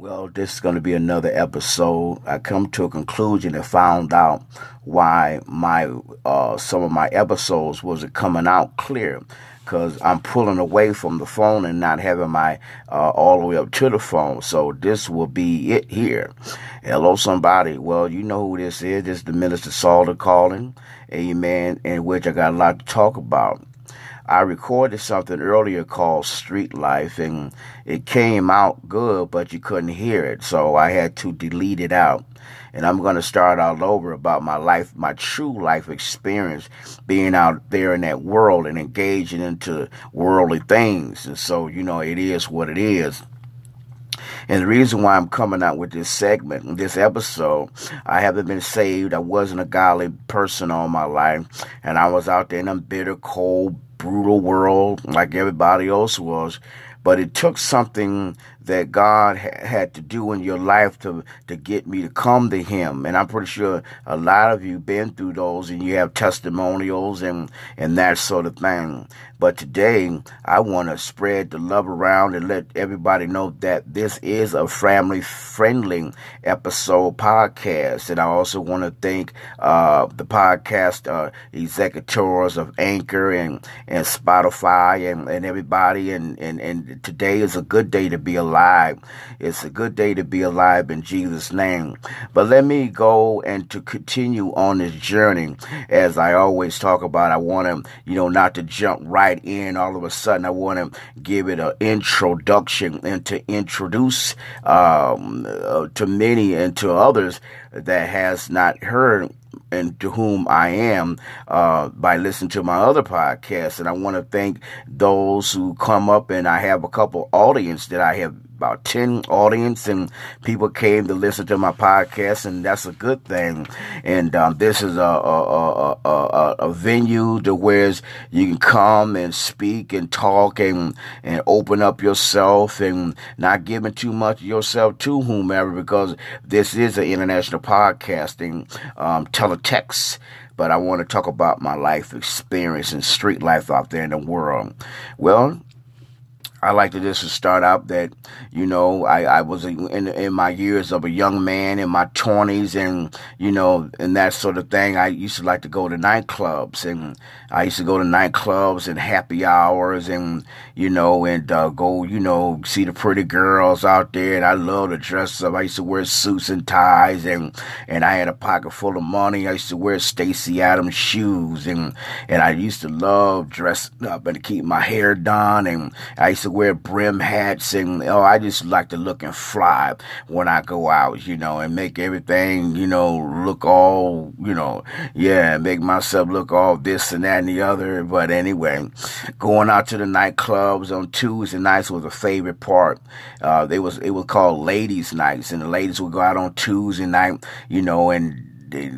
Well, this is going to be another episode. I come to a conclusion and found out why my some of my episodes wasn't coming out clear, because I'm pulling away from the phone and not having my all the way up to the phone. So this will be it here. Hello, somebody. Well, you know who this is. This is the Minister Salter calling. Amen. In which I got a lot to talk about. I recorded something earlier called Street Life, and it came out good, but you couldn't hear it, so I had to delete it out. And I'm going to start all over about my life, my true life experience, being out there in that world and engaging into worldly things. And so, you know, it is what it is. And the reason why I'm coming out with this segment, this episode, I haven't been saved. I wasn't a godly person all my life, and I was out there in a bitter, cold, brutal world like everybody else was. But it took something that God had to do in your life to get me to come to him. And I'm pretty sure a lot of you been through those, and you have testimonials and that sort of thing. But today I want to spread the love around and let everybody know that this is a family friendly episode podcast. And I also want to thank the podcast executives of Anchor and Spotify and everybody, and today is a good day to be alive. It's a good day to be alive in Jesus' name. But let me go and to continue on this journey. As I always talk about, I want to, you know, not to jump right in all of a sudden. I want to give it an introduction and to introduce to many and to others that has not heard and to whom I am by listening to my other podcasts. And I want to thank those who come up, and I have a couple audience that I have about 10 audience, and people came to listen to my podcast, and that's a good thing. And this is a venue to where you can come and speak and talk and open up yourself and not giving too much of yourself to whomever, because this is an international podcasting teletext. But I want to talk about my life experience and street life out there in the world. Well, I like to just start out that, you know, I was in my years of a young man in my 20s, and, you know, and that sort of thing. I used to like to go to nightclubs, and I used to go to nightclubs and happy hours, and, you know, and go, you know, see the pretty girls out there. And I loved to dress up. I used to wear suits and ties, and I had a pocket full of money. I used to wear Stacey Adams shoes, and I used to love dressing up and keep my hair done, and I used to wear brim hats, and I just like to look and fly when I go out, you know, and make everything, you know, look all, you know, yeah, make myself look all this and that and the other. But anyway, going out to the nightclubs on Tuesday nights was a favorite part. It was called ladies' nights, and the ladies would go out on Tuesday night, you know, and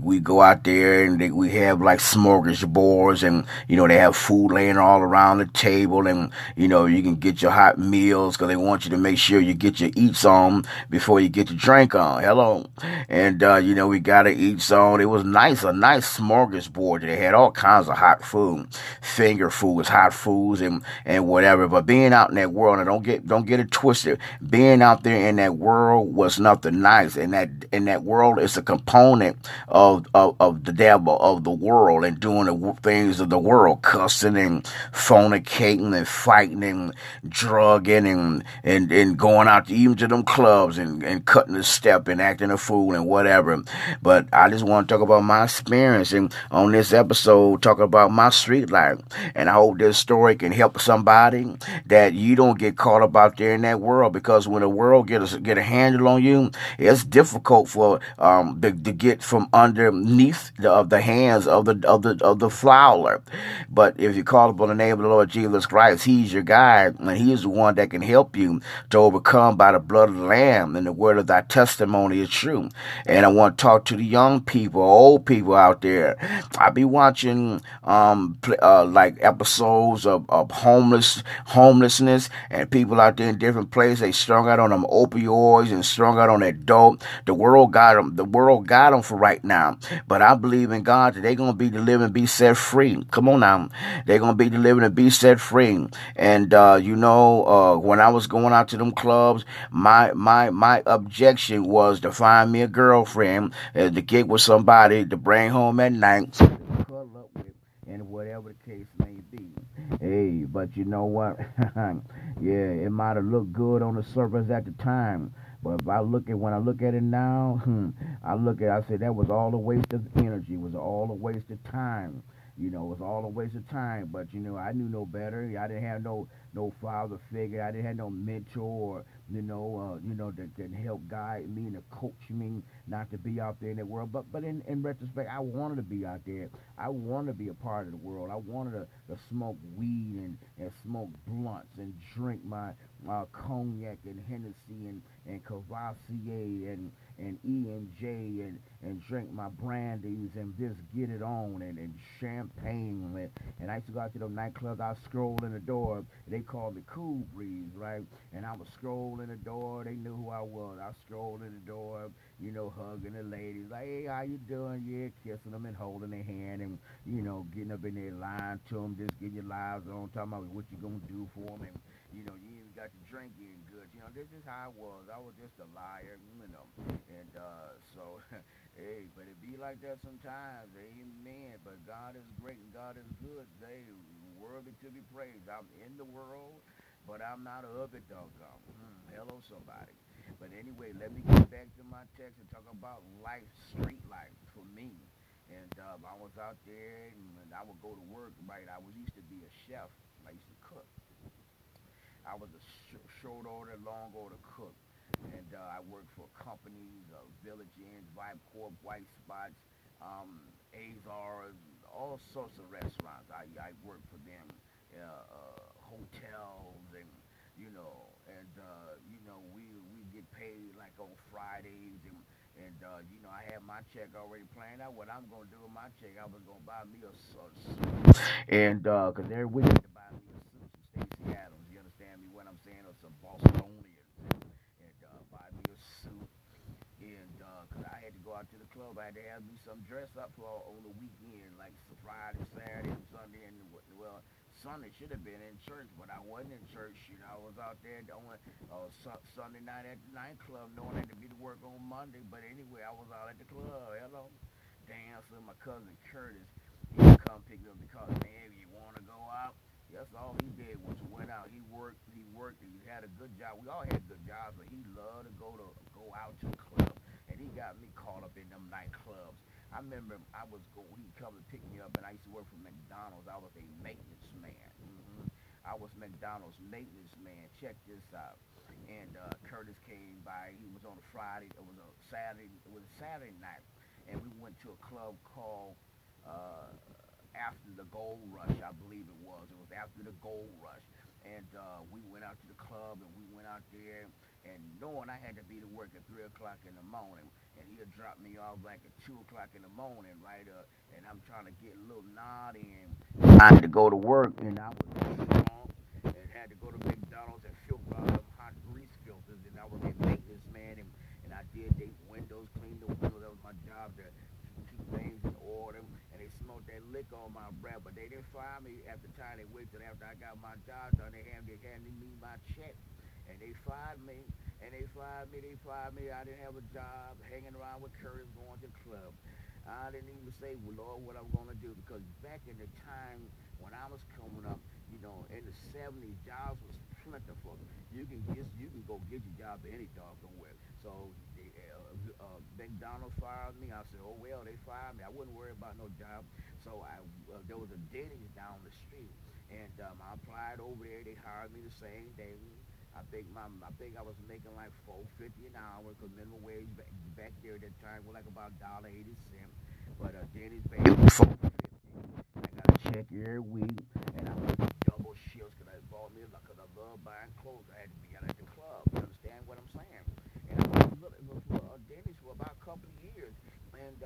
we go out there, and we have like smorgasbords, and, you know, they have food laying all around the table, and, you know, you can get your hot meals, because they want you to make sure you get your eats on before you get your drink on. Hello. And, you know, we got our eats on. It was nice, a nice smorgasbord. They had all kinds of hot food, finger foods, hot foods, and whatever. But being out in that world, and don't get it twisted, being out there in that world was nothing nice. And that, in that world, it's a component of the devil, of the world, and doing the things of the world, cussing and fornicating and fighting and drugging and going out to, even to them clubs, and cutting a step and acting a fool and whatever. But I just want to talk about my experience, and on this episode talking about my street life. And I hope this story can help somebody, that you don't get caught up out there in that world, because when the world get a handle on you, it's difficult for to get from underneath the hands of the fowler. But if you call upon the name of the Lord Jesus Christ, he's your guide, and he is the one that can help you to overcome by the blood of the Lamb, and the word of thy testimony is true. And I want to talk to the young people, old people out there. I be watching like episodes of homelessness, and people out there in different places. They strung out on them opioids and strung out on that dope. The world got them for right right now. But I believe in God that they're going to be delivered and be set free. Come on now. They're going to be delivered and be set free. And, when I was going out to them clubs, my objection was to find me a girlfriend, to get with somebody, to bring home at night, curl up with, and whatever the case may be. Hey, but you know what? Yeah, it might have looked good on the surface at the time. But if I look at, when I look at it now, I said that was all a waste of energy, was all a waste of time. You know, it was all a waste of time. But, you know, I knew no better. I didn't have no father figure. I didn't have no mentor or, that can help guide me and to coach me not to be out there in the world. But in retrospect, I wanted to be out there. I wanted to be a part of the world. I wanted to smoke weed and smoke blunts and drink my cognac and Hennessy and Cavassier and E&J and drink my brandies and just get it on and champagne. And I used to go out to them nightclubs. I was scrolling the door. They called me Cool Breeze, right? And I was scrolling the door. They knew who I was. I was scrolling the door, hugging the ladies. Like, hey, how you doing? Yeah, kissing them and holding their hand and, getting up in there lying to them, just getting your lives on, talking about what you going to do for them. And, you even got to drink in good. This is how I was. I was just a liar, And so, hey, but it be like that sometimes. Amen. But God is great and God is good. They worthy to be praised. I'm in the world, but I'm not of it, doggone. Hello, somebody. But anyway, let me get back to my text and talk about life, street life for me. And I was out there and I would go to work, right? I used to be a chef. I used to cook. I was a short order, long order cook, and I worked for companies, Village Inn, Vibe Corp, White Spots, Azar, all sorts of restaurants. I worked for them, hotels, and we get paid like on Fridays, and I had my check already planned out. What I'm gonna do with my check, I was gonna buy me a suit, and cause every week I had to buy me a suit from Stacey Adams. Me what I'm saying, or some Bostonians, and buy me a suit, and because I had to go out to the club, I had to have me some dress up for on the weekend, like Friday, Saturday, and Sunday, and well, Sunday should have been in church, but I wasn't in church, I was out there doing Sunday night at the nightclub, knowing I had to be to work on Monday, but anyway, I was out at the club, hello, dancing. My cousin Curtis, he would come pick me up because, man, if you want to go out, that's all he did was went out. He worked, and he had a good job. We all had good jobs, but he loved to go out to the club. And he got me caught up in them nightclubs. I remember he'd come and pick me up, and I used to work for McDonald's. I was a maintenance man. I was McDonald's maintenance man. Check this out. And Curtis came by. He was on a Friday. It was a Saturday. It was a Saturday night, and we went to a club called After the Gold Rush, I believe it was. It was After the Gold Rush. And we went out to the club, and we went out there, and knowing I had to be to work at 3 o'clock in the morning, and he'll drop me off like at 2 o'clock in the morning, right? And I'm trying to get a little nod in. I had to go to work, and I was drunk, and had to go to McDonald's and filter out hot grease filters, and I was a maintenance man, and I did the windows, clean the windows. That was my job, to keep things in order. They smoked that lick on my breath, but they didn't fire me at the time. They waited till after I got my job done. They handed me my check, and they fired me, I didn't have a job, hanging around with Curtis, going to the club. I didn't even say, well, Lord, what I'm going to do, because back in the time when I was coming up, in the 70s, jobs was plentiful. You can go get your job at any doggone way. So McDonald's fired me. I said, oh, well, they fired me. I wouldn't worry about no job. So there was a Denny's down the street, and I applied over there. They hired me the same day. I think I was making like $4.50 an hour, because minimum wage back there at that time was like about $1.80. But Denny's paid me $4.50. I got a check every week, and I was double shifts because I bought me, because I love buying clothes. I had to be out at the club. You understand what I'm saying? And I was looking for a Denny's for about a couple of years, and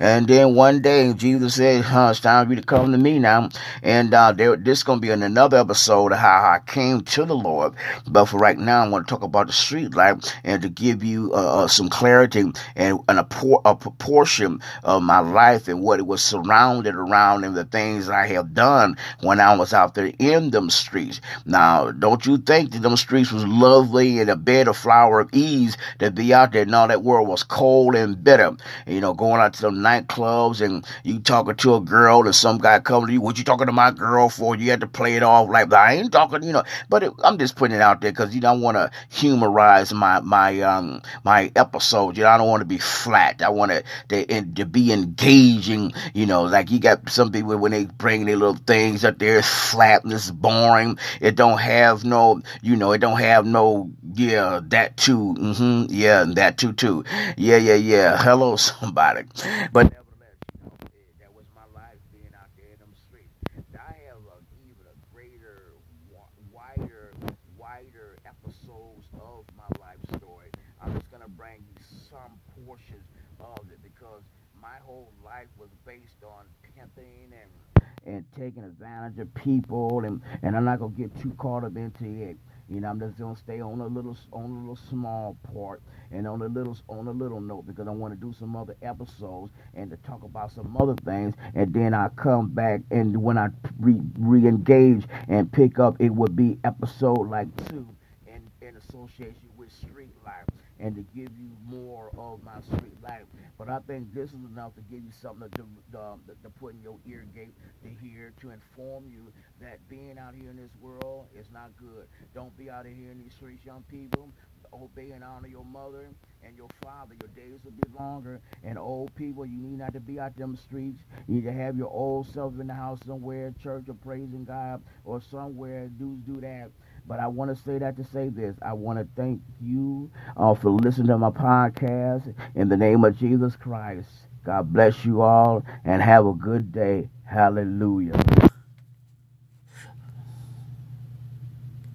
And then one day Jesus said, it's time for you to come to me now. And this is going to be another episode of how I came to the Lord. But for right now, I want to talk about the street life and to give you some clarity and a proportion of my life and what it was surrounded around and the things I have done when I was out there in them streets. Now, don't you think that them streets was lovely and a bed of flower of ease to be out there? No, that world was cold and bitter. You know, going out to some nightclubs and you talking to a girl and some guy coming to you, what you talking to my girl for? You had to play it off like I ain't talking, you know. But I'm just putting it out there because you don't want to humorize my episodes. You know, I don't want to be flat. I want to be engaging. You know, like you got some people when they bring their little things up there, it's flat and it's boring. It don't have no, you know, it don't have no, yeah, that too, mm-hmm, yeah, and that too, yeah. Hello, somebody. But nevertheless, you know, that was my life being out there in them streets. I have even a greater, wider episodes of my life story. I'm just going to bring you some portions of it because my whole life was based on pimping and taking advantage of people, and I'm not going to get too caught up into it. You know, I'm just gonna stay on a little small part and on a little note because I want to do some other episodes and to talk about some other things, and then I come back and when I re-engage and pick up, it would be episode like 2 in association with street life and to give you more of my street life. But I think this is enough to give you something to put in your ear gate to hear, to inform you that being out here in this world is not good. Don't be out here in these streets, young people. Obey and honor your mother and your father. Your days will be longer. And old people, you need not to be out them streets. You need to have your old self in the house somewhere, church or praising God or somewhere. Do that. But I want to say that to say this. I want to thank you for listening to my podcast. In the name of Jesus Christ, God bless you all and have a good day. Hallelujah.